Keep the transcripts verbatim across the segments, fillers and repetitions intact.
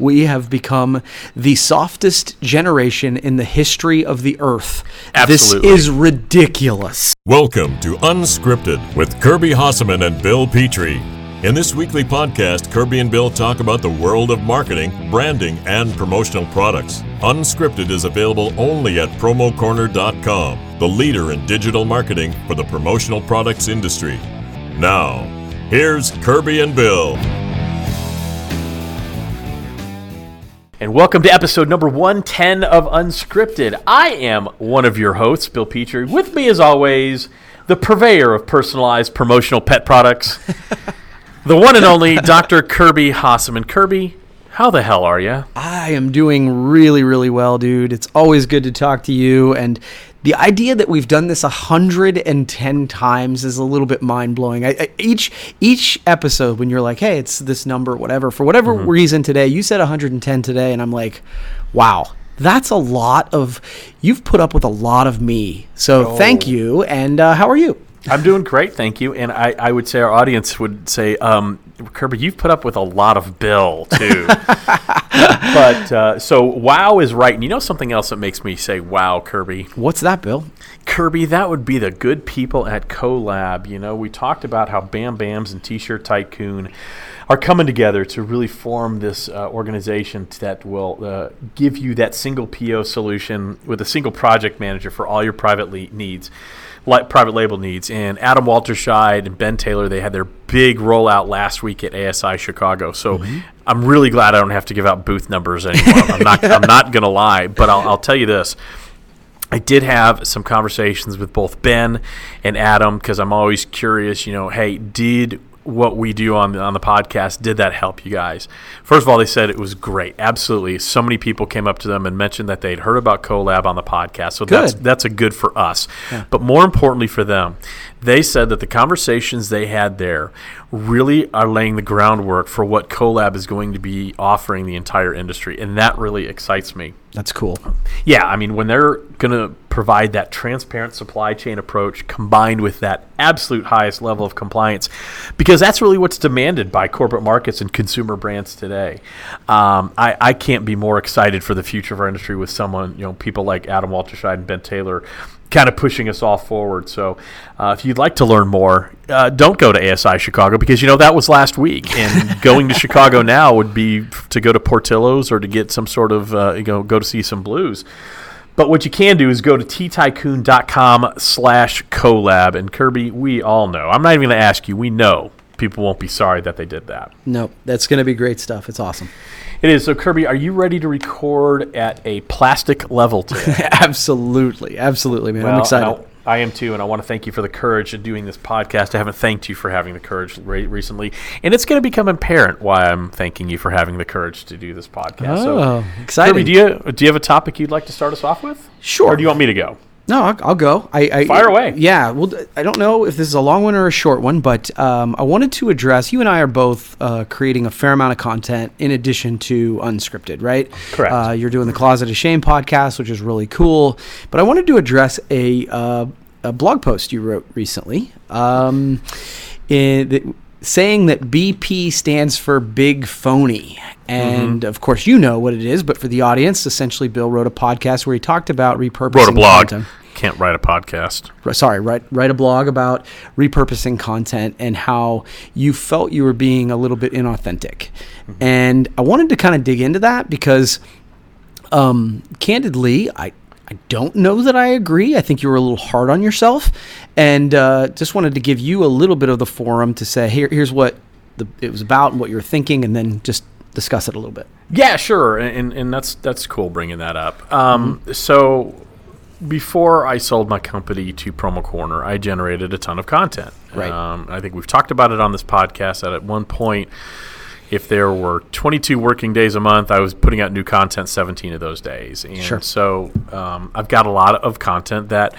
we have become the softest generation in the history of the earth. Absolutely. This is ridiculous. Welcome to Unscripted with Kirby Hessman and Bill Petrie. In this weekly podcast, Kirby and Bill talk about the world of marketing, branding, and promotional products. Unscripted is available only at promo corner dot com, the leader in digital marketing for the promotional products industry. Now, here's Kirby and Bill. And welcome to episode number one ten of Unscripted. I am one of your hosts, Bill Petrie. With me, as always, the purveyor of personalized promotional pet products, the one and only Doctor Kirby Hessman. Kirby, how the hell are you? I am doing really, really well, dude. It's always good to talk to you, and the idea that we've done this one hundred ten times is a little bit mind-blowing. I, I, each each episode, when you're like, hey, it's this number, whatever, for whatever mm-hmm. reason today, you said one hundred ten today, and I'm like, wow, that's a lot of, you've put up with a lot of me. So oh. thank you, and uh, how are you? I'm doing great, thank you. And I, I would say our audience would say, um, Kirby, you've put up with a lot of Bill, too. but uh, so wow is right. And you know something else that makes me say wow, Kirby? What's that, Bill? Kirby, that would be the good people at CoLab. You know, we talked about how Bam Bams and T-shirt Tycoon are coming together to really form this uh, organization that will uh, give you that single P O solution with a single project manager for all your private le- needs. Like private label needs. And Adam Walterscheid and Ben Taylor, they had their big rollout last week at A S I Chicago. So mm-hmm. I'm really glad I don't have to give out booth numbers anymore. I'm not yeah. I'm not going to lie, but I'll, I'll tell you this. I did have some conversations with both Ben and Adam because I'm always curious, you know, hey, did what we do on the, on the podcast, did that help you guys? First of all, they said it was great. Absolutely. So many people came up to them and mentioned that they'd heard about CoLab on the podcast. So good. that's that's a good for us. Yeah. But more importantly for them, they said that the conversations they had there really are laying the groundwork for what CoLab is going to be offering the entire industry. And that really excites me. That's cool. Yeah, I mean, when they're going to provide that transparent supply chain approach combined with that absolute highest level of compliance, because that's really what's demanded by corporate markets and consumer brands today. Um, I, I can't be more excited for the future of our industry with someone, you know, people like Adam Walterscheid and Ben Taylor kind of pushing us all forward. So uh, if you'd like to learn more, uh, don't go to A S I Chicago because, you know, that was last week. And going to Chicago now would be to go to Portillo's or to get some sort of, uh, you know, go to see some blues. But what you can do is go to t tycoon dot com slash CoLab. And Kirby, we all know. I'm not even going to ask you. We know. People won't be sorry that they did that. No, that's going to be great stuff. It's awesome. It is. So, Kirby, are you ready to record at a plastic level today? Absolutely. Absolutely, man. Well, I'm excited. I am too, and I want to thank you for the courage of doing this podcast. I haven't thanked you for having the courage re- recently, and it's going to become apparent why I'm thanking you for having the courage to do this podcast. Oh, so, exciting. Kirby, do you, do you have a topic you'd like to start us off with? Sure. Or do you want me to go? No, I'll, I'll go. I, I, Fire away. Yeah. Well, I don't know if this is a long one or a short one, but um, I wanted to address, you and I are both uh, creating a fair amount of content in addition to Unscripted, right? Correct. Uh, you're doing the Closet of Shame podcast, which is really cool. But I wanted to address a, uh, a blog post you wrote recently um, in the, saying that B P stands for Big Phony. And, mm-hmm. of course, you know what it is. But for the audience, essentially, Bill wrote a podcast where he talked about repurposing Wrote a blog. Content. Can't write a podcast. Sorry, write write a blog about repurposing content and how you felt you were being a little bit inauthentic. Mm-hmm. And I wanted to kind of dig into that because, um, candidly, I, I don't know that I agree. I think you were a little hard on yourself. And uh, just wanted to give you a little bit of the forum to say, here here's what the, it was about and what you were thinking, and then just discuss it a little bit. Yeah, sure. And, and that's, that's cool bringing that up. Um, mm-hmm. So... Before I sold my company to PromoCorner, I generated a ton of content. Right. Um, I think we've talked about it on this podcast that at one point, if there were twenty-two working days a month, I was putting out new content seventeen of those days. And sure. so um, I've got a lot of content that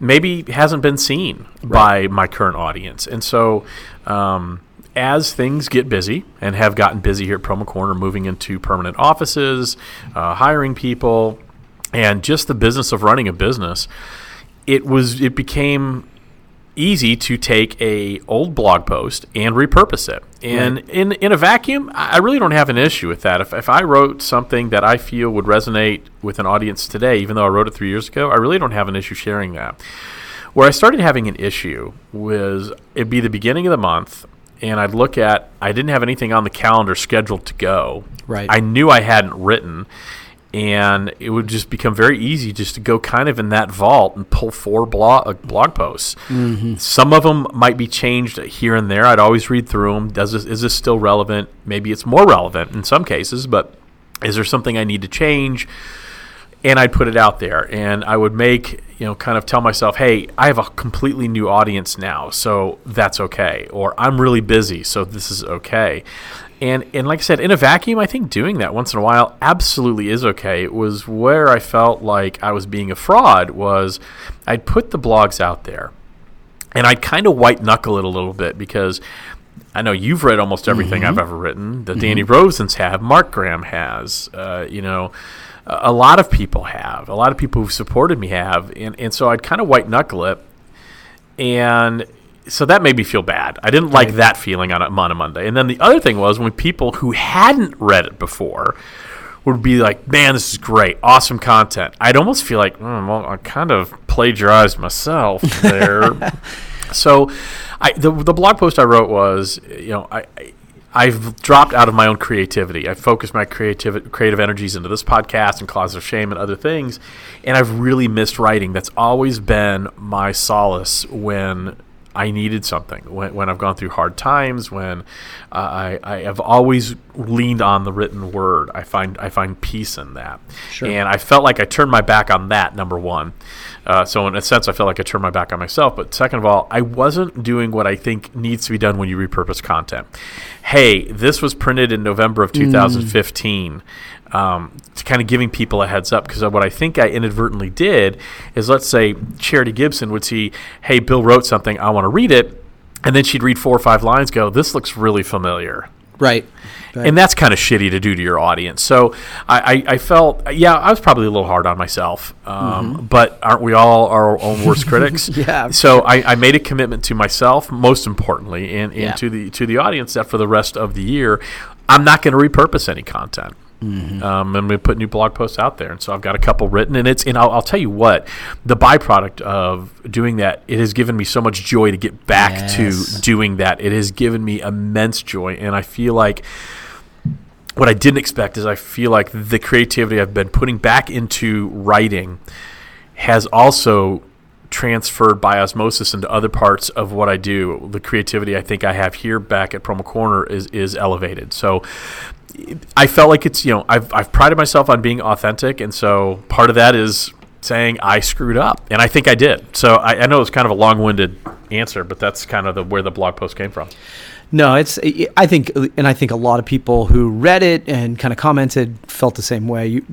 maybe hasn't been seen right. by my current audience. And so um, as things get busy and have gotten busy here at PromoCorner, moving into permanent offices, uh, hiring people, and just the business of running a business, it was it became easy to take a old blog post and repurpose it. And right. in, in a vacuum, I really don't have an issue with that. If if I wrote something that I feel would resonate with an audience today, even though I wrote it three years ago, I really don't have an issue sharing that. Where I started having an issue was it'd be the beginning of the month, and I'd look at, I didn't have anything on the calendar scheduled to go. Right. I knew I hadn't written. And it would just become very easy just to go kind of in that vault and pull four blog, blog posts. Mm-hmm. Some of them might be changed here and there. I'd always read through them. Does this, is this still relevant? Maybe it's more relevant in some cases, but is there something I need to change? And I'd put it out there. And I would make, you know, kind of tell myself, hey, I have a completely new audience now, so that's okay. Or I'm really busy, so this is okay. And and like I said, in a vacuum, I think doing that once in a while absolutely is okay. It was where I felt like I was being a fraud was I'd put the blogs out there, and I'd kind of white knuckle it a little bit because I know you've read almost everything mm-hmm. I've ever written. The mm-hmm. Danny Rosens have, Mark Graham has, uh, you know, a lot of people have, a lot of people who've supported me have, and and so I'd kind of white knuckle it, and. So that made me feel bad. I didn't like right. that feeling on a, on a Monday. And then the other thing was when people who hadn't read it before would be like, man, this is great, awesome content. I'd almost feel like, mm, well, I kind of plagiarized myself there. So I, the, the blog post I wrote was, you know, I, I, I've dropped out of my own creativity. I focused my creative creative energies into this podcast and Closet of Shame and other things, and I've really missed writing. That's always been my solace when – I needed something when, when I've gone through hard times. When uh, I, I have always leaned on the written word, I find I find peace in that. Sure. And I felt like I turned my back on that. Number one, uh, so in a sense, I felt like I turned my back on myself. But second of all, I wasn't doing what I think needs to be done when you repurpose content. Hey, this was printed in November of two thousand fifteen. Mm. Um, to kind of giving people a heads up, because what I think I inadvertently did is, let's say Charity Gibson would see, hey, Bill wrote something, I want to read it, and then she'd read four or five lines, go, this looks really familiar. Right. Right. And that's kind of shitty to do to your audience. So I, I, I felt, yeah, I was probably a little hard on myself, um, mm-hmm. but aren't we all our own worst critics? Yeah. So I, I made a commitment to myself, most importantly, and, and yeah. to the to the audience that for the rest of the year, I'm not going to repurpose any content. Mm-hmm. Um, and we put new blog posts out there, and so I've got a couple written, and it's and I'll, I'll tell you what, the byproduct of doing that, it has given me so much joy to get back yes. to doing that. It has given me immense joy, and I feel like what I didn't expect is I feel like the creativity I've been putting back into writing has also transferred by osmosis into other parts of what I do. The creativity I think I have here back at Promo Corner is is elevated. So I felt like it's, you know, I've I've prided myself on being authentic, and so part of that is saying I screwed up, and I think I did. So I, I know it's kind of a long-winded answer, but that's kind of the where the blog post came from. No, it's I think, and I think a lot of people who read it and kind of commented felt the same way. You,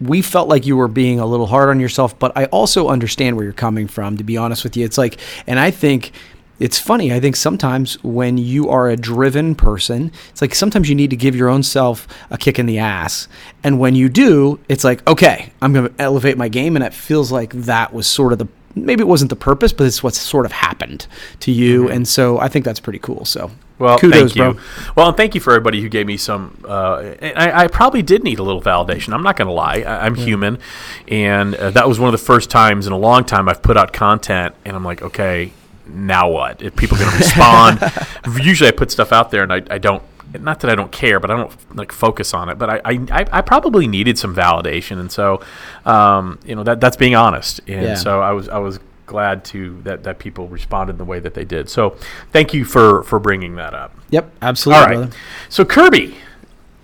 we felt like you were being a little hard on yourself, but I also understand where you're coming from. To be honest with you, it's like, and I think. It's funny. I think sometimes when you are a driven person, it's like sometimes you need to give your own self a kick in the ass. And when you do, it's like, okay, I'm going to elevate my game. And it feels like that was sort of the, maybe it wasn't the purpose, but it's what's sort of happened to you. Mm-hmm. And so I think that's pretty cool. So. Well, kudos, thank you. Bro. Well, and thank you for everybody who gave me some. Uh, I, I probably did need a little validation. I'm not going to lie. I, I'm yeah. human, and uh, that was one of the first times in a long time I've put out content, and I'm like, okay, now what? If people are going to respond, usually I put stuff out there, and I, I don't. Not that I don't care, but I don't like focus on it. But I, I, I probably needed some validation, and so, um, you know, that that's being honest, and yeah. so I was, I was. glad to that that people responded the way that they did. So thank you for for bringing that up. Yep, absolutely. All right. Brother. So Kirby,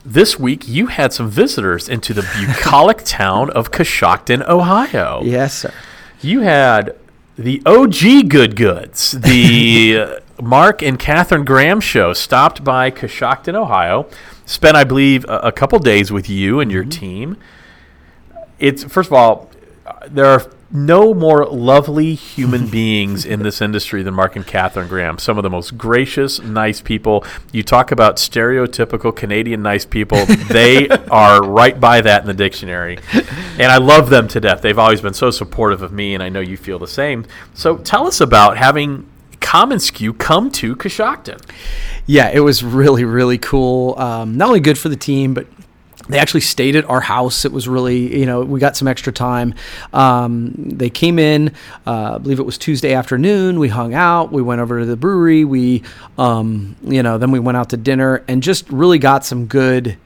this week you had some visitors into the bucolic town of Coshocton, Ohio. Yes, sir. You had the O G Good Goods, the uh, Mark and Catherine Graham show stopped by Coshocton, Ohio. Spent, I believe, a, a couple days with you and your mm-hmm. team. It's first of all, there are no more lovely human beings in this industry than Mark and Catherine Graham. Some of the most gracious, nice people. You talk about stereotypical Canadian nice people. They are right by that in the dictionary. And I love them to death. They've always been so supportive of me, and I know you feel the same. So tell us about having CommonSKU come to Coshocton. Yeah, it was really, really cool. Um, not only good for the team, but they actually stayed at our house. It was really, you know, we got some extra time. Um, they came in, uh, I believe it was Tuesday afternoon. We hung out. We went over to the brewery. We, um, you know, then we went out to dinner and just really got some good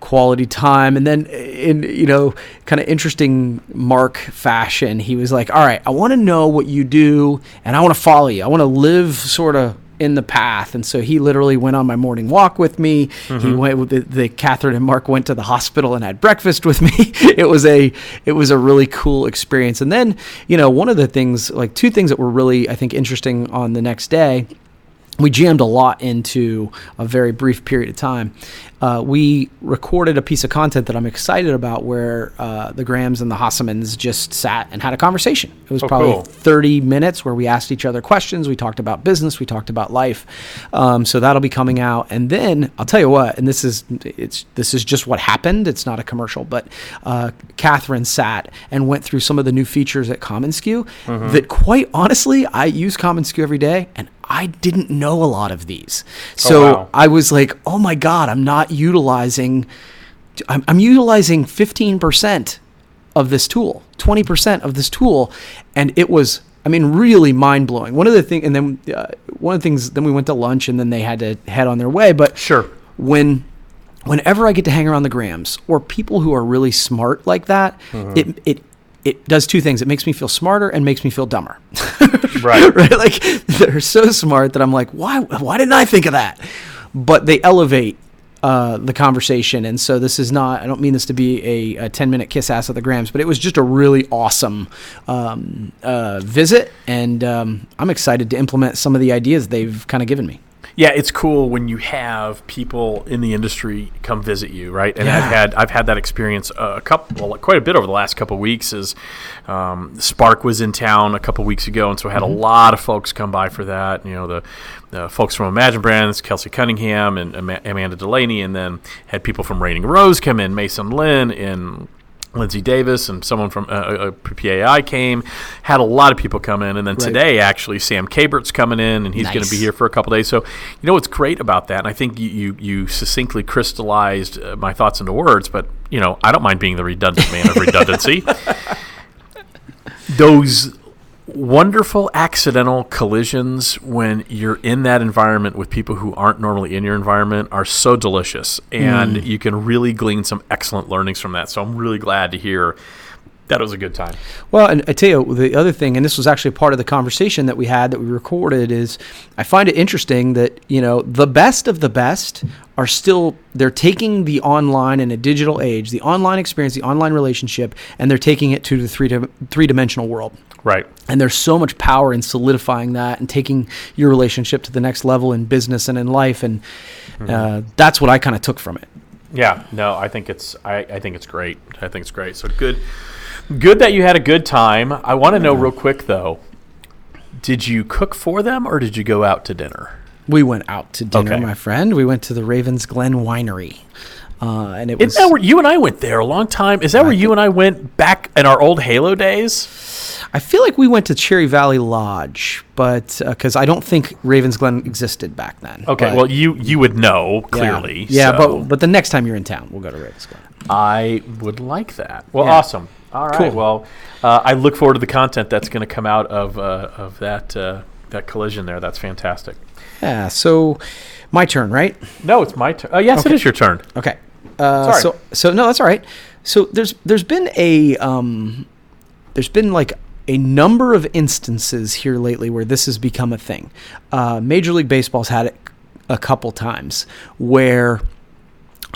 quality time. And then in, you know, kind of interesting Mark fashion, he was like, all right, I want to know what you do and I want to follow you. I want to live sort of in the path. And so he literally went on my morning walk with me. Mm-hmm. He went with the, the Catherine and Mark went to the hospital and had breakfast with me. It was a, it was a really cool experience. And then, you know, one of the things, like two things that were really, I think, interesting on the next day, we jammed a lot into a very brief period of time. Uh, we recorded a piece of content that I'm excited about where uh, the Grahams and the Hessamans just sat and had a conversation. It was oh, probably cool. thirty minutes where we asked each other questions. We talked about business. We talked about life. Um, so that'll be coming out. And then I'll tell you what, and this is it's this is just what happened. It's not a commercial, but uh, Catherine sat and went through some of the new features at CommonSKU mm-hmm. that quite honestly, I use CommonSKU every day and I didn't know a lot of these. So oh, wow. I was like, oh my God, I'm not utilizing, I'm, I'm utilizing fifteen percent of this tool, twenty percent of this tool. And it was, I mean, really mind blowing. One of the things, and then uh, one of the things, then we went to lunch and then they had to head on their way. But sure, when, whenever I get to hang around the Grahams or people who are really smart like that, mm-hmm. it, it, it does two things. It makes me feel smarter and makes me feel dumber. Right. Right. Like they're so smart that I'm like, why, why didn't I think of that? But they elevate uh, the conversation. And so this is not, I don't mean this to be a, a ten minute kiss ass at the Grahams, but it was just a really awesome um, uh, visit. And um, I'm excited to implement some of the ideas they've kind of given me. Yeah, it's cool when you have people in the industry come visit you, right? And yeah. I've had I've had that experience a couple, well, quite a bit over the last couple of weeks. Is um, Spark was in town a couple of weeks ago, and so I had mm-hmm. a lot of folks come by for that. You know, the, the folks from Imagine Brands, Kelsey Cunningham and Ama- Amanda Delaney, and then had people from Raining Rose come in, Mason Lynn and Lindsey Davis and someone from uh, P A I came, had a lot of people come in. And then right. today, actually, Sam Cabert's coming in, and he's nice. going to be here for a couple of days. So, you know, what's great about that, and I think you, you, you succinctly crystallized my thoughts into words, but, you know, I don't mind being the redundant man of redundancy. Those wonderful accidental collisions when you're in that environment with people who aren't normally in your environment are so delicious, and mm. you can really glean some excellent learnings from that. So I'm really glad to hear that it was a good time. Well, and I tell you, the other thing, and this was actually part of the conversation that we had that we recorded, is I find it interesting that, you know, the best of the best are still, they're taking the online and a digital age, the online experience, the online relationship, and they're taking it to the three di- three-dimensional world. Right. And there's so much power in solidifying that and taking your relationship to the next level in business and in life. And mm-hmm. uh, that's what I kind of took from it. Yeah. No, I think it's, I, I think it's great. I think it's great. So good, good that you had a good time. I want to know real quick though, did you cook for them or did you go out to dinner? We went out to dinner, okay. my friend. We went to the Ravens Glen Winery. Uh, and it Isn't was, that where you and I went there a long time? Is that I where you and I went back in our old Halo days? I feel like we went to Cherry Valley Lodge, but because uh, I don't think Ravens Glen existed back then. Okay, well you you would know clearly. Yeah, yeah so. but but the next time you're in town, we'll go to Ravens Glen. I would like that. Well, yeah. Awesome. All right. Cool. Well, uh, I look forward to the content that's going to come out of uh, of that uh, that collision there. That's fantastic. Yeah. So, my turn, right? No, it's my turn. Oh, uh, yes, okay. It is your turn. Okay. Uh, Sorry. So, so no, that's all right. So there's there's been a um, there's been like a number of instances here lately where this has become a thing. Uh, Major League Baseball's had it a couple times where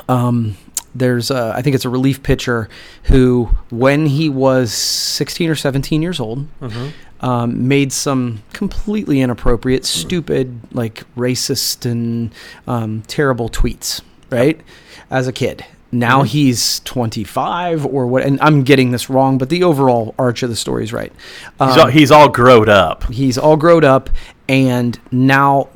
um, there's a, I think it's a relief pitcher who, when he was sixteen or seventeen years old, mm-hmm. um, made some completely inappropriate, mm-hmm. stupid, like racist and um, terrible tweets. Right. Yep. As a kid. Now mm-hmm. he's twenty-five or what, and I'm getting this wrong, but the overall arch of the story is right. Um, he's, all, he's all growed up. He's all growed up, and now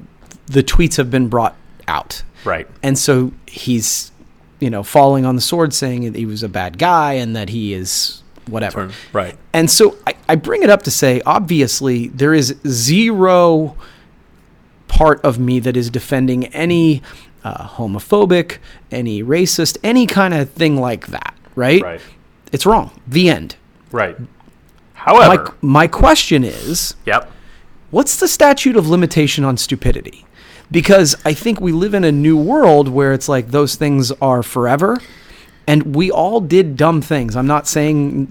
the tweets have been brought out. Right. And so he's, you know, falling on the sword saying that he was a bad guy and that he is whatever. Right. And so I, I bring it up to say, obviously, there is zero part of me that is defending any uh, homophobic, any racist, any kind of thing like that, right? Right. It's wrong. The end. Right. However, my, my question is, yep. what's the statute of limitation on stupidity? Because I think we live in a new world where it's like those things are forever. And we all did dumb things. I'm not saying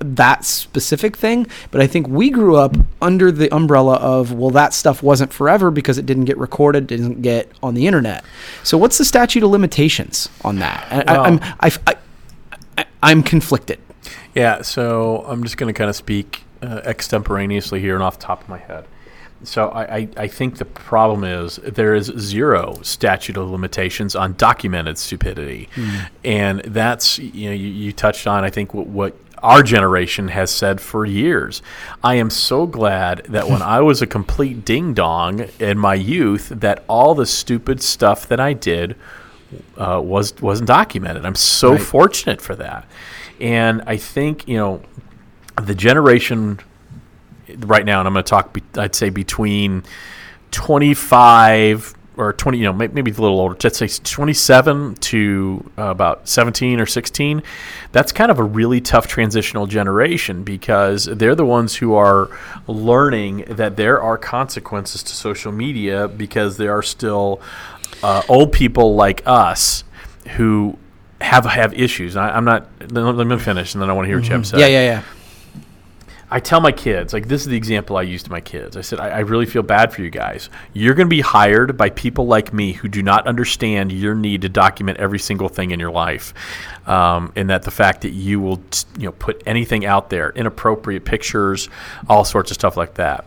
that specific thing, but I think we grew up under the umbrella of, well, that stuff wasn't forever because it didn't get recorded, didn't get on the internet. So what's the statute of limitations on that? Well, I, I'm, I, I, I, I'm conflicted. Yeah, so I'm just going to kind of speak uh, extemporaneously here and off the top of my head. So I, I, I think the problem is there is zero statute of limitations on documented stupidity. Mm. And that's, you know, you, you touched on, I think, what, what our generation has said for years. I am so glad that when I was a complete ding-dong in my youth, that all the stupid stuff that I did uh, was, wasn't documented. I'm so right. fortunate for that. And I think, you know, the generation right now, and I'm going to talk, I'd say between twenty-five or twenty, you know, maybe a little older, let's say twenty-seven to uh, about seventeen or sixteen. That's kind of a really tough transitional generation because they're the ones who are learning that there are consequences to social media because there are still uh, old people like us who have have issues. I, I'm not, let me finish and then I want to hear what you have to say. Yeah, yeah, yeah. I tell my kids, like, this is the example I use to my kids. I said, I, I really feel bad for you guys. You're going to be hired by people like me who do not understand your need to document every single thing in your life, um, and that the fact that you will, you know, put anything out there, inappropriate pictures, all sorts of stuff like that.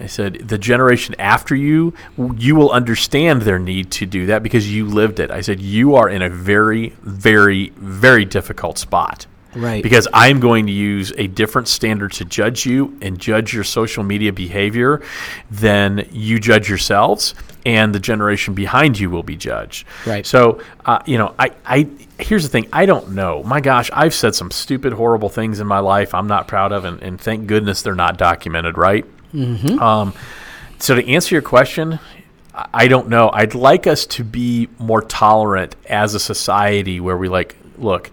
I said, the generation after you, you will understand their need to do that because you lived it. I said, you are in a very, very, very difficult spot. Right. Because I'm going to use a different standard to judge you and judge your social media behavior than you judge yourselves, and the generation behind you will be judged. Right. So, uh, you know, I, I here's the thing. I don't know. My gosh, I've said some stupid, horrible things in my life I'm not proud of, and, and thank goodness they're not documented, right? Mm-hmm. Um, so to answer your question, I don't know. I'd like us to be more tolerant as a society where we like, look,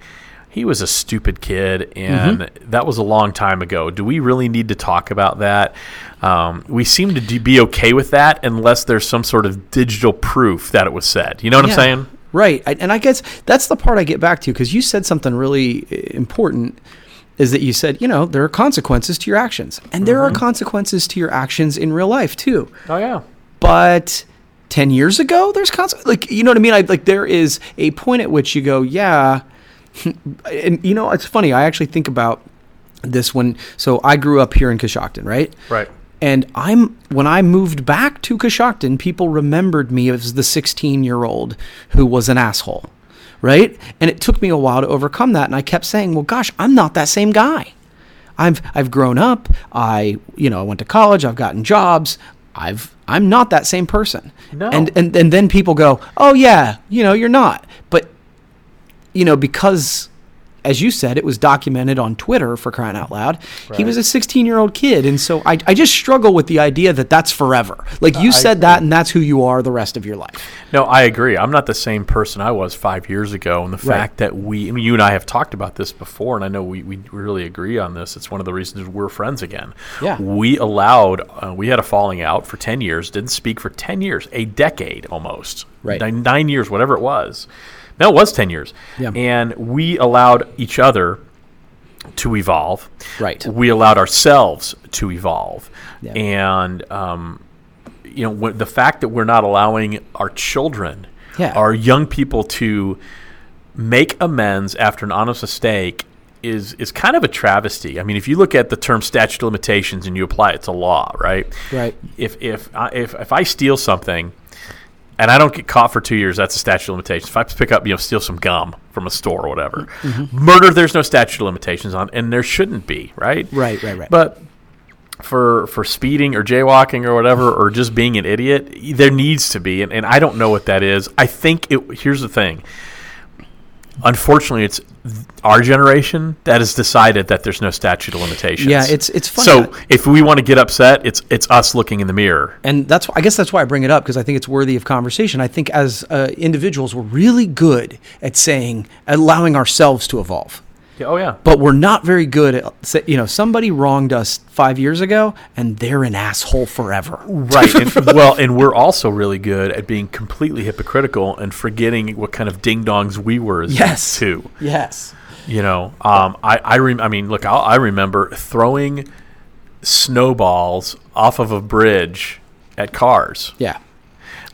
he was a stupid kid, and mm-hmm. that was a long time ago. Do we really need to talk about that? Um, we seem to d- be okay with that unless there's some sort of digital proof that it was said. You know what yeah, I'm saying? Right. I, and I guess that's the part I get back to, because you said something really important, is that you said, you know, there are consequences to your actions. And there mm-hmm. are consequences to your actions in real life, too. Oh, yeah. But ten years ago, there's consequences. Like, you know what I mean? I, like, there is a point at which you go, yeah. And, you know, it's funny. I actually think about this when – so I grew up here in Coshocton, right? Right. And I'm when I moved back to Coshocton, people remembered me as the sixteen-year-old who was an asshole, right? And it took me a while to overcome that. And I kept saying, well, gosh, I'm not that same guy. I've I've grown up. I, you know, I went to college. I've gotten jobs. I've I'm not that same person. No. And, and, and then people go, oh, yeah, you know, you're not. But – you know, because, as you said, it was documented on Twitter, for crying out loud. Right. He was a sixteen-year-old kid. And so I, I just struggle with the idea that that's forever. Like, you I said agree. that, and that's who you are the rest of your life. No, I agree. I'm not the same person I was five years ago. And the right. fact that we – I mean, you and I have talked about this before, and I know we, we really agree on this. It's one of the reasons we're friends again. Yeah. We allowed uh, – we had a falling out for ten years, didn't speak for ten years, a decade almost, right. nine, nine years, whatever it was. No, it was ten years. Yeah. And we allowed each other to evolve. Right. We allowed ourselves to evolve. Yeah. And, um, you know, w- the fact that we're not allowing our children, yeah. our young people to make amends after an honest mistake is is kind of a travesty. I mean, if you look at the term statute of limitations and you apply it to law, right? Right. If, if, I, if, if I steal something and I don't get caught for two years, that's a statute of limitations. If I pick up, you know, steal some gum from a store or whatever. Mm-hmm. Murder, there's no statute of limitations on, and there shouldn't be, right? Right, right, right. But for for speeding or jaywalking or whatever, or just being an idiot, there needs to be, and, and I don't know what that is. I think it – here's the thing. Unfortunately, it's our generation that has decided that there's no statute of limitations. Yeah, it's it's funny. So that, if we want to get upset, it's it's us looking in the mirror. And that's I guess that's why I bring it up, because I think it's worthy of conversation. I think as uh, individuals, we're really good at saying allowing ourselves to evolve. Yeah, oh yeah. But we're not very good at, you know, somebody wronged us five years ago and they're an asshole forever. Right. And, well, and we're also really good at being completely hypocritical and forgetting what kind of ding-dongs we were as yes. too. Yes. You know, um, I I, rem- I mean, look, I'll, I remember throwing snowballs off of a bridge at cars. Yeah.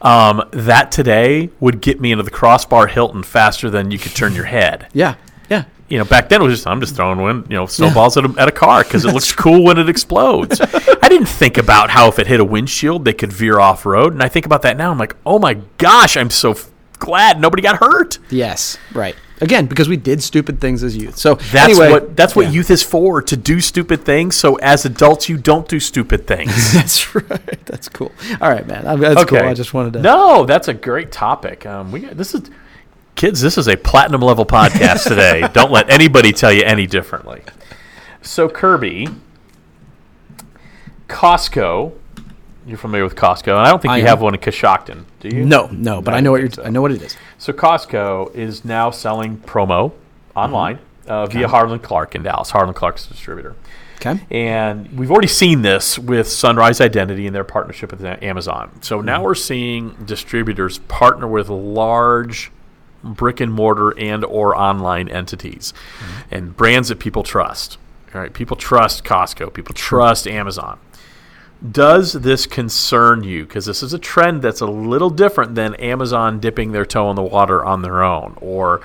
Um, that today would get me into the crossbar Hilton faster than you could turn your head. Yeah. Yeah. You know, back then it was just I'm just throwing wind, you know, snowballs yeah. at, a, at a car because it looks cool when it explodes. I didn't think about how if it hit a windshield they could veer off road, and I think about that now. I'm like, oh my gosh, I'm so f- glad nobody got hurt. Yes, right. Again, because we did stupid things as youth. So that's anyway, what that's what yeah. youth is for, to do stupid things. So as adults, you don't do stupid things. That's right. That's cool. All right, man. That's okay. Cool. I just wanted to. No, that's a great topic. Um, we this is. Kids, this is a platinum level podcast today. Don't let anybody tell you any differently. So, Kirby, Costco, you're familiar with Costco, and I don't think I you am. have one in Coshocton, do you? No, no, but no, I know what you're. T- I know what it is. So, Costco is now selling promo online mm-hmm. uh, via okay. Harlan Clark in Dallas. Harlan Clark's distributor. Okay. And we've already seen this with Sunrise Identity and their partnership with Amazon. So now mm-hmm. we're seeing distributors partner with large brick and mortar and or online entities mm-hmm. and brands that people trust. All right, people trust Costco, people trust Amazon. Does this concern you? Because this is a trend that's a little different than Amazon dipping their toe in the water on their own or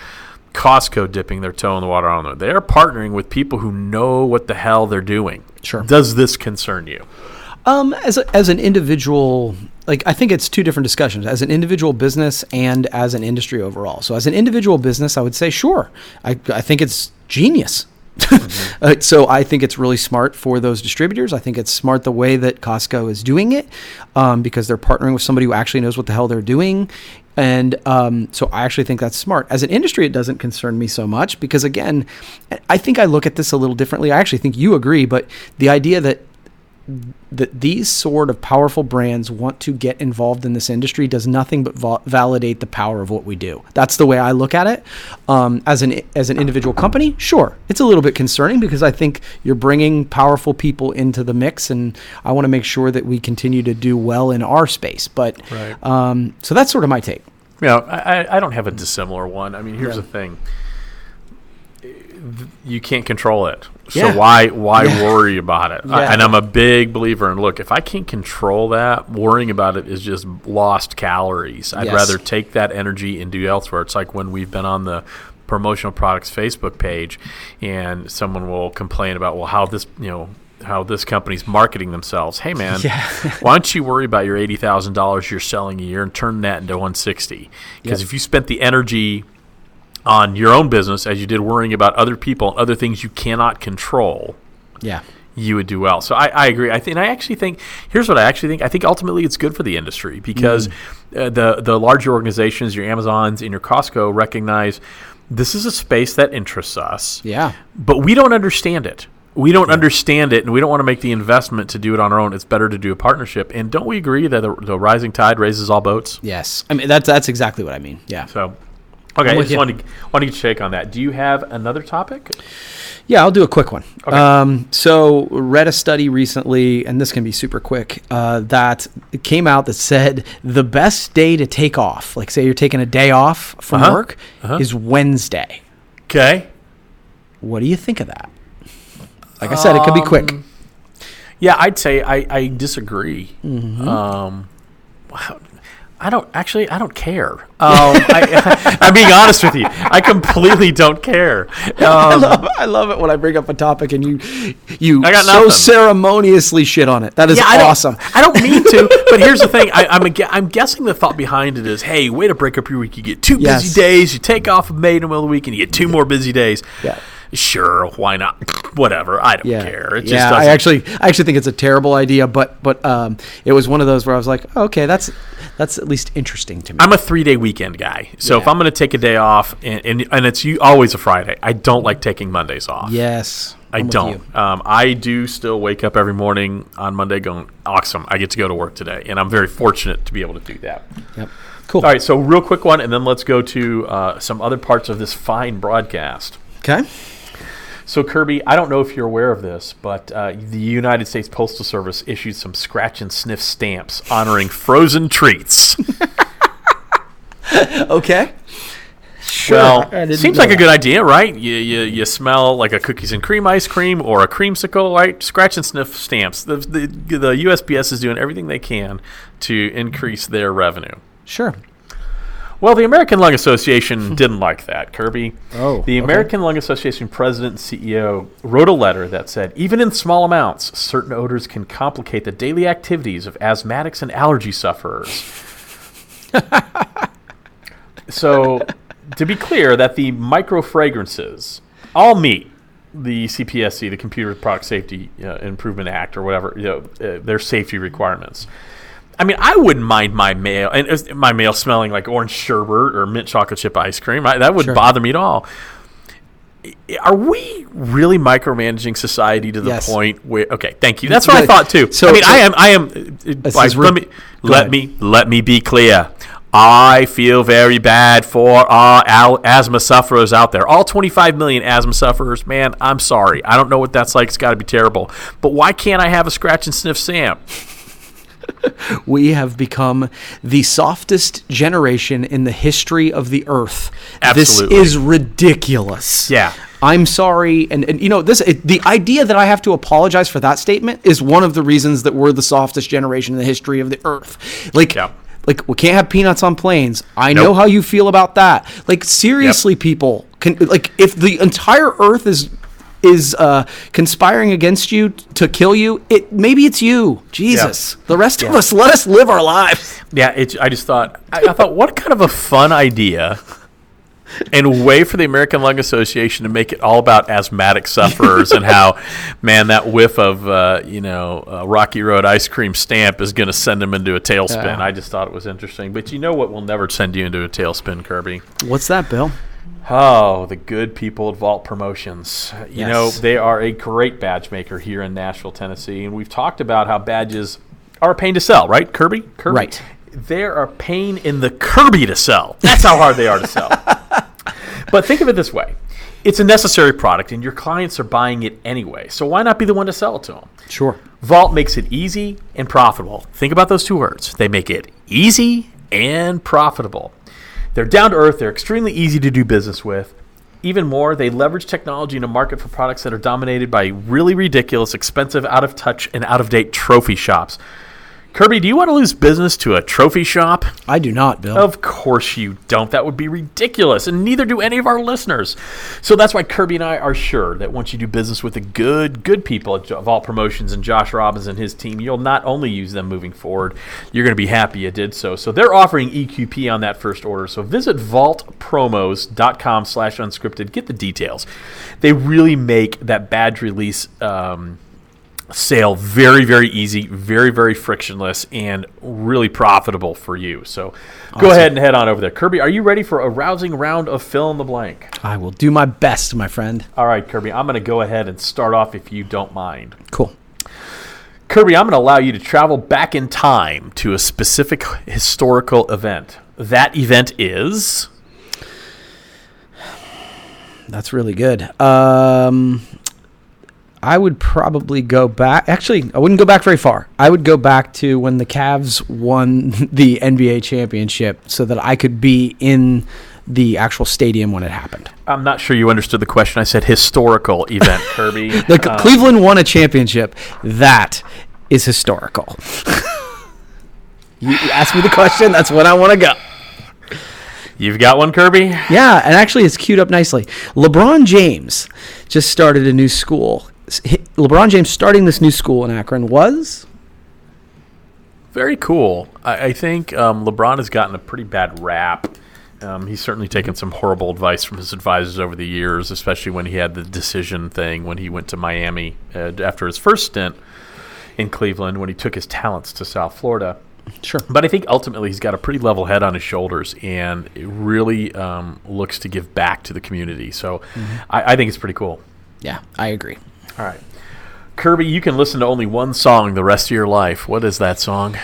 Costco dipping their toe in the water on their own. They're partnering with people who know what the hell they're doing. Sure. Does this concern you? Um, as a, as an individual, like I think it's two different discussions, as an individual business and as an industry overall. So as an individual business, I would say, sure, I, I think it's genius. Mm-hmm. uh, so I think it's really smart for those distributors. I think it's smart the way that Costco is doing it um, because they're partnering with somebody who actually knows what the hell they're doing. And um, so I actually think that's smart. As an industry, it doesn't concern me so much because, again, I think I look at this a little differently. I actually think you agree, but the idea that that these sort of powerful brands want to get involved in this industry does nothing but vo- validate the power of what we do. That's the way I look at it. Um, as an as an individual company, sure, it's a little bit concerning because I think you're bringing powerful people into the mix, and I want to make sure that we continue to do well in our space. But right. um, so that's sort of my take. Yeah, you know, I, I don't have a dissimilar one. I mean, here's yeah. the thing. You can't control it. So yeah. why why yeah. worry about it? Yeah. I, and I'm a big believer in, look, if I can't control that, worrying about it is just lost calories. I'd yes. rather take that energy and do elsewhere. It's like when we've been on the promotional products Facebook page and someone will complain about, well, how this, you know, how this company's marketing themselves. Hey, man, yeah. why don't you worry about your eighty thousand dollars you're selling a year and turn that into one hundred sixty thousand dollars? Because yep. if you spent the energy on your own business, as you did worrying about other people and other things you cannot control, yeah, you would do well. So I, I agree. I think I actually think here's what I actually think. I think ultimately it's good for the industry because mm-hmm. uh, the the larger organizations, your Amazons and your Costco, recognize this is a space that interests us. Yeah, but we don't understand it. We don't yeah. understand it, and we don't want to make the investment to do it on our own. It's better to do a partnership. And don't we agree that the, the rising tide raises all boats? Yes, I mean that's that's exactly what I mean. Yeah. So. Okay, I just wanted to, wanted to get a shake on that. Do you have another topic? Yeah, I'll do a quick one. Okay. Um, so read a study recently, and this can be super quick, uh, that came out that said the best day to take off, like say you're taking a day off from uh-huh. work, uh-huh. is Wednesday. Okay. What do you think of that? Like I said, um, it could be quick. Yeah, I'd say I, I disagree. Mm-hmm. Um, wow. I don't actually. I don't care. Um, I, I'm being honest with you. I completely don't care. Um, I love. I love it when I bring up a topic and you, you I got so ceremoniously shit on it. That is yeah, I awesome. Don't, I don't mean to, but here's the thing. I, I'm. A, I'm guessing the thought behind it is, hey, way to break up your week. You get two yes. busy days. You take off a maiden of the week, and you get two more busy days. Yeah. sure, why not? Whatever, I don't yeah. care. It just yeah, I actually, I actually think it's a terrible idea, but but um, it was one of those where I was like, oh, okay, that's that's at least interesting to me. I'm a three day weekend guy, so yeah. if I'm going to take a day off, and and, and it's always a Friday. I don't like taking Mondays off. Yes. I I'm don't. Um, I do still wake up every morning on Monday going, awesome, I get to go to work today. And I'm very fortunate to be able to do that. Yep. Cool. All right, so real quick one, and then let's go to uh, some other parts of this fine broadcast. Okay. So, Kirby, I don't know if you're aware of this, but uh, the United States Postal Service issued some scratch and sniff stamps honoring frozen treats. Okay. Sure. Well, seems like that. a good idea, right? You, you you smell like a cookies and cream ice cream or a creamsicle, right? Scratch and sniff stamps. The, the, the U S P S is doing everything they can to increase their revenue. Sure. Well, the American Lung Association didn't like that, Kirby. Oh, The American okay. Lung Association president and C E O wrote a letter that said, even in small amounts, certain odors can complicate the daily activities of asthmatics and allergy sufferers. So... To be clear, that the micro fragrances all meet the C P S C, the Computer Product Safety uh, Improvement Act, or whatever, you know, uh, their safety requirements. I mean, I wouldn't mind my mail and my mail smelling like orange sherbet or mint chocolate chip ice cream. I, that wouldn't sure. bother me at all. Are we really micromanaging society to the yes. point where? Okay, thank you. That's what Good. I thought too. So I mean, so I am. I am. Like, let me let ahead. me let me be clear. I feel very bad for our al- asthma sufferers out there. All twenty-five million asthma sufferers, man, I'm sorry. I don't know what that's like. It's got to be terrible. But why can't I have a scratch and sniff stamp? We have become the softest generation in the history of the earth. Absolutely. This is ridiculous. Yeah. I'm sorry. And, and you know, this it, the idea that I have to apologize for that statement is one of the reasons that we're the softest generation in the history of the earth. Like, yeah. Like, we can't have peanuts on planes. I nope. know how you feel about that. Like, seriously, yep. people, can, like, if the entire earth is is uh, conspiring against you t- to kill you, it maybe it's you. Jesus. Yep. The rest yep. of us, let us live our lives. Yeah, it, I just thought, I, I thought, what kind of a fun idea and a way for the American Lung Association to make it all about asthmatic sufferers and how, man, that whiff of, uh, you know, uh, Rocky Road ice cream stamp is going to send them into a tailspin. Uh, I just thought it was interesting. But you know what will never send you into a tailspin, Kirby? What's that, Bill? Oh, the good people at Vault Promotions. You yes. know, they are a great badge maker here in Nashville, Tennessee. And we've talked about how badges are a pain to sell, right, Kirby? Kirby. Right. They're a pain in the Kirby to sell. That's how hard they are to sell. But think of it this way. It's a necessary product, and your clients are buying it anyway. So why not be the one to sell it to them? Sure. Vault makes it easy and profitable. Think about those two words. They make it easy and profitable. They're down to earth. They're extremely easy to do business with. Even more, they leverage technology in a market for products that are dominated by really ridiculous, expensive, out-of-touch, and out-of-date trophy shops. Kirby, do you want to lose business to a trophy shop? I do not, Bill. Of course you don't. That would be ridiculous, and neither do any of our listeners. So that's why Kirby and I are sure that once you do business with the good, good people at Vault Promotions and Josh Robbins and his team, you'll not only use them moving forward, you're going to be happy you did so. So they're offering E Q P on that first order. So visit vault promos dot com slash unscripted. Get the details. They really make that badge release um sale very, very easy, very, very frictionless, and really profitable for you. So awesome. Go ahead and head on over there. Kirby, are you ready for a rousing round of fill in the blank? I will do my best, my friend. All right, Kirby, I'm going to go ahead and start off if you don't mind. Cool. Kirby, I'm going to allow you to travel back in time to a specific historical event. That event is? That's really good. Um... I would probably go back. Actually, I wouldn't go back very far. I would go back to when the Cavs won the N B A championship so that I could be in the actual stadium when it happened. I'm not sure you understood the question. I said historical event, Kirby. the um, Cleveland won a championship. That is historical. You asked me the question. That's when I want to go. You've got one, Kirby? Yeah, and actually it's queued up nicely. LeBron James just started a new school. LeBron James starting this new school in Akron was very cool. I, I think um, LeBron has gotten a pretty bad rap Um, he's certainly taken some horrible advice from his advisors over the years, especially when he had the decision thing when he went to Miami uh, after his first stint in Cleveland when he took his talents to South Florida. Sure. But I think ultimately he's got a pretty level head on his shoulders and it really um, looks to give back to the community. So mm-hmm. I, I think it's pretty cool. Yeah, I agree. All right. Kirby, you can listen to only one song the rest of your life. What is that song?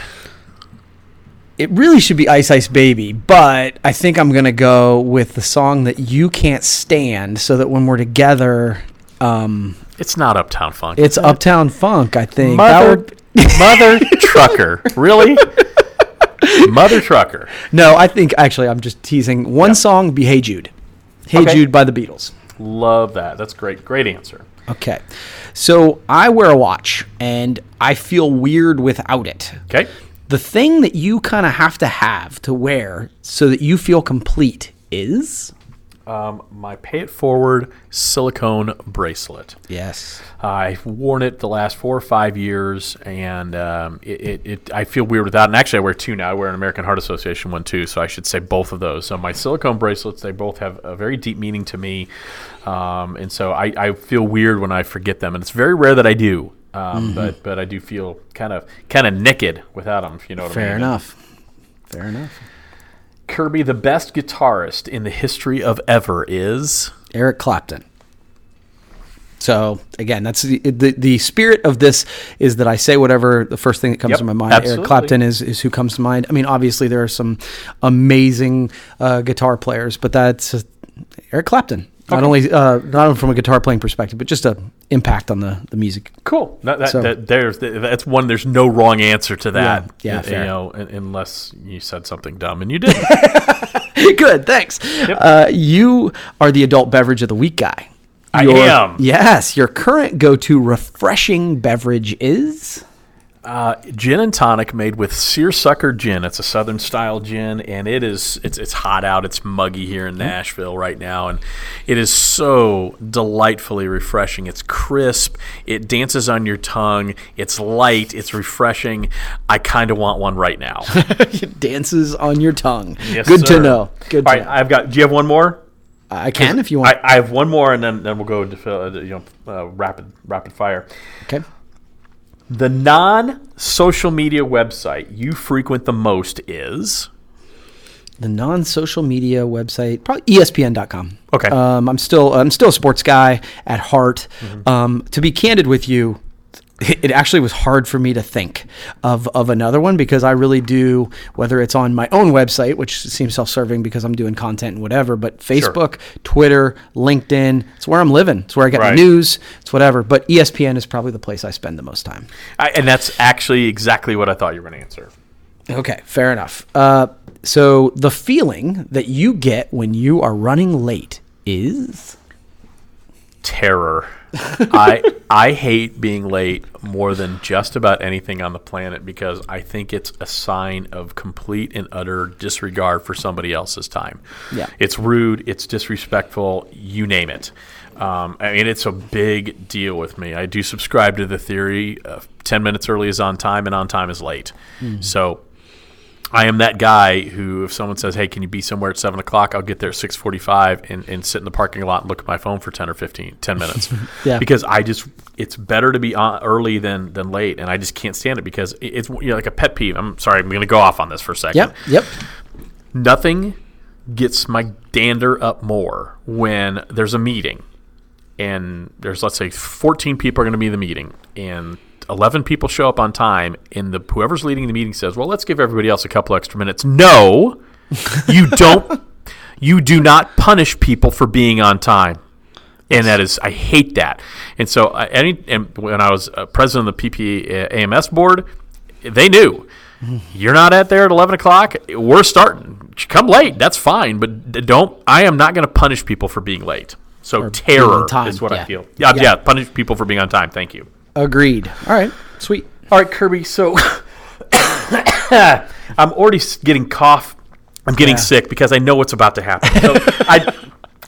It really should be Ice Ice Baby, but I think I'm going to go with the song that you can't stand so that when we're together... Um, it's not Uptown Funk. It's it? Uptown Funk, I think. Mother, would... Mother Trucker. Really? Mother Trucker. No, I think, actually, I'm just teasing. One yep. song would be Hey Jude. Hey okay. Jude by the Beatles. Love that. That's great. Great answer. Okay. So I wear a watch, and I feel weird without it. Okay. The thing that you kind of have to have to wear so that you feel complete is? Um, my Pay It Forward silicone bracelet. Yes. Uh, I've worn it the last four or five years, and um, it, it, it I feel weird without it. And actually, I wear two now. I wear an American Heart Association one, too, so I should say both of those. So my silicone bracelets, they both have a very deep meaning to me, um, and so I, I feel weird when I forget them. And it's very rare that I do. Um, mm-hmm. But but I do feel kind of kind of naked without them, if you know what Fair I mean. Fair enough. Fair enough. Kirby, the best guitarist in the history of ever is? Eric Clapton. So, again, that's the, the the spirit of this is that I say whatever the first thing that comes yep, to my mind. Absolutely. Eric Clapton is, is who comes to mind. I mean, obviously, there are some amazing uh, guitar players, but that's uh, Eric Clapton. Okay. Not only uh, not only from a guitar playing perspective, but just an impact on the, the music. Cool. That, that, so, that, there's that's one. There's no wrong answer to that. Yeah, yeah, you fair. know, unless you said something dumb, and you did. Good. Thanks. Yep. Uh, you are the adult beverage of the week guy. Your, I am. Yes. Your current go-to refreshing beverage is. Uh, gin and tonic made with seersucker gin. It's a southern style gin, and it is it's it's hot out. It's muggy here in Nashville right now, and it is so delightfully refreshing. It's crisp. It dances on your tongue. It's light. It's refreshing. I kind of want one right now. It dances on your tongue. Yes, Good sir. to know. Good. All to right, know. I've got. Do you have one more? I can if you want. I, I have one more, and then, then we'll go to you know uh, rapid rapid fire. Okay. The non-social media website you frequent the most is? The non-social media website, probably E S P N dot com. Okay. Um, I'm still I'm still a sports guy at heart. Mm-hmm. Um, to be candid with you, it actually was hard for me to think of, of another one because I really do, whether it's on my own website, which seems self-serving because I'm doing content and whatever, but Facebook, sure. Twitter, LinkedIn, it's where I'm living. It's where I get right. my news. It's whatever. But E S P N is probably the place I spend the most time. I, and that's actually exactly what I thought you were going to answer. Okay, fair enough. Uh, so the feeling that you get when you are running late is... Terror. I I hate being late more than just about anything on the planet because I think it's a sign of complete and utter disregard for somebody else's time. Yeah, it's rude, it's disrespectful, you name it. Um, I mean, it's a big deal with me. I do subscribe to the theory of ten minutes early is on time and on time is late. Mm-hmm. So I am that guy who, if someone says, hey, can you be somewhere at seven o'clock, I'll get there at six forty-five and, and sit in the parking lot and look at my phone for ten or fifteen, ten minutes. yeah. Because I just – it's better to be on early than than late, and I just can't stand it because it's you know, like a pet peeve. I'm sorry. I'm going to go off on this for a second. Yep, yep. Nothing gets my dander up more when there's a meeting and there's, let's say, fourteen people are going to be in the meeting and – eleven people show up on time, and the whoever's leading the meeting says, well, let's give everybody else a couple extra minutes. No, you don't. You do not punish people for being on time. And that is, I hate that. And so I, any, and when I was uh, president of the P P A A M S board, they knew. You're not at there at eleven o'clock. We're starting. Come late. That's fine. But don't. I am not going to punish people for being late. So or terror is what yeah. I feel. Yeah, yeah, yeah. Punish people for being on time. Thank you. Agreed. All right. Sweet. All right, Kirby. So I'm already getting cough. I'm getting yeah. sick because I know what's about to happen. So I'd,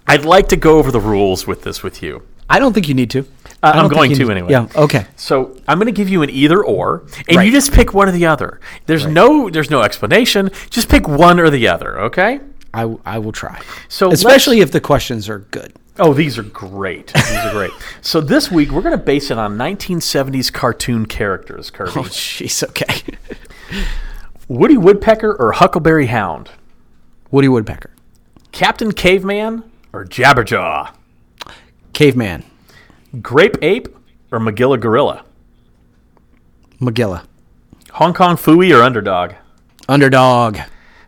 I'd like to go over the rules with this with you. I don't think you need to. Uh, I'm going to anyway. Yeah. Okay. So I'm going to give you an either or, and right. you just pick one or the other. There's right. no there's no explanation. Just pick one or the other, okay? I, I will try. So especially if the questions are good. Oh, these are great. These are great. So this week, we're going to base it on nineteen seventies cartoon characters, Kirby. Oh, jeez, okay. Woody Woodpecker or Huckleberry Hound? Woody Woodpecker. Captain Caveman or Jabberjaw? Caveman. Grape Ape or Magilla Gorilla? Magilla. Hong Kong Phooey or Underdog? Underdog.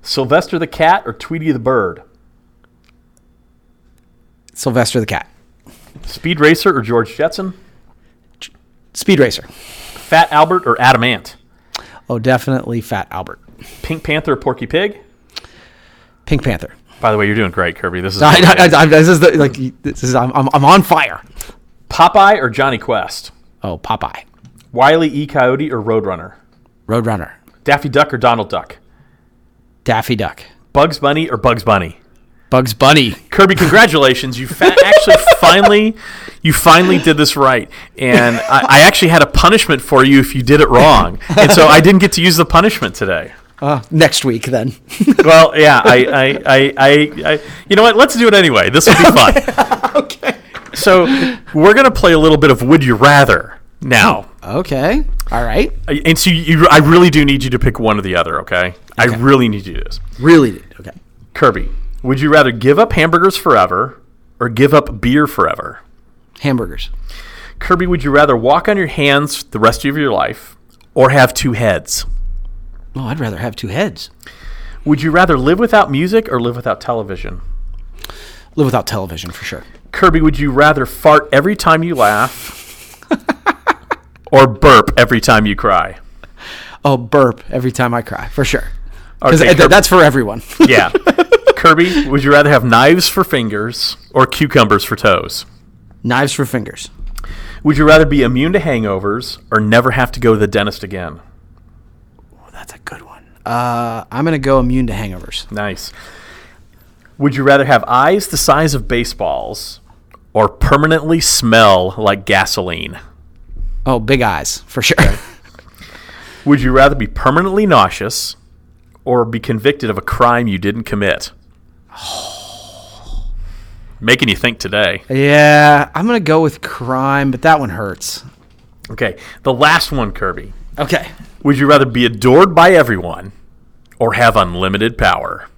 Sylvester the Cat or Tweety the Bird? Sylvester the Cat. Speed Racer or George Jetson? Speed Racer. Fat Albert or Adam Ant? Oh, definitely Fat Albert. Pink Panther or Porky Pig? Pink Panther. By the way, you're doing great, Kirby. This is I, I, I, this is the, like this is I'm, I'm I'm on fire. Popeye or Johnny Quest? Oh, Popeye. Wile E. Coyote or Roadrunner? Roadrunner. Daffy Duck or Donald Duck? Daffy Duck. Bugs Bunny or Bugs Bunny? Bugs Bunny. Kirby, congratulations. You fa- actually finally you finally did this right. And I, I actually had a punishment for you if you did it wrong. And so I didn't get to use the punishment today. Uh, next week, then. Well, yeah. I, I, I, I, I, you know what? Let's do it anyway. This will be fun. Okay. So we're going to play a little bit of Would You Rather now. Okay. All right. And so you, I really do need you to pick one or the other, okay? Okay. I really need you to do this. Really need. Okay. Kirby. Would you rather give up hamburgers forever or give up beer forever? Hamburgers. Kirby, would you rather walk on your hands the rest of your life or have two heads? Oh, I'd rather have two heads. Would you rather live without music or live without television? Live without television, for sure. Kirby, would you rather fart every time you laugh or burp every time you cry? Oh, burp every time I cry, for sure. Because okay, that's for everyone. Yeah. Kirby, would you rather have knives for fingers or cucumbers for toes? Knives for fingers. Would you rather be immune to hangovers or never have to go to the dentist again? Oh, that's a good one. Uh, I'm going to go immune to hangovers. Nice. Would you rather have eyes the size of baseballs or permanently smell like gasoline? Oh, big eyes, for sure. Okay. Would you rather be permanently nauseous or be convicted of a crime you didn't commit? Making you think today. Yeah, I'm going to go with crime, but that one hurts. Okay, the last one, Kirby. Okay. Would you rather be adored by everyone or have unlimited power?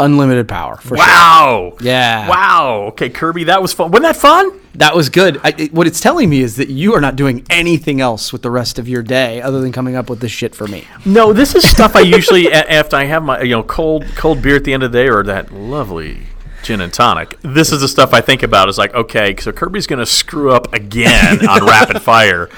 Unlimited power, for wow. sure. Wow. Yeah. Wow. Okay, Kirby, that was fun. Wasn't that fun? That was good. I, it, what it's telling me is that you are not doing anything else with the rest of your day other than coming up with this shit for me. No, this is stuff I usually, after I have my you know cold cold beer at the end of the day or that lovely gin and tonic, this is the stuff I think about. It's like, okay, so Kirby's going to screw up again on rapid fire.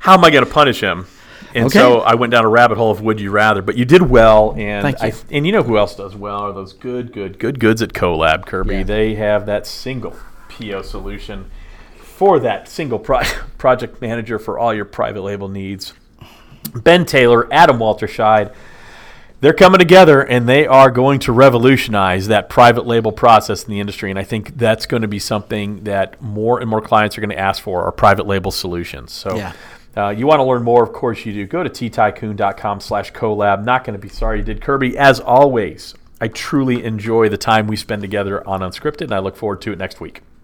How am I going to punish him? And okay. So I went down a rabbit hole of Would You Rather, but you did well, and Thank you. I, and you know who else does well are those good, good, good goods at CoLab, Kirby. Yeah. They have that single P O solution for that single pro- project manager for all your private label needs. Ben Taylor, Adam Walterscheid, they're coming together, and they are going to revolutionize that private label process in the industry, and I think that's going to be something that more and more clients are going to ask for, are private label solutions. So. Yeah. Uh, you want to learn more, of course you do. Go to ttycoon.com slash collab. Not going to be sorry you did, Kirby. As always, I truly enjoy the time we spend together on Unscripted, and I look forward to it next week.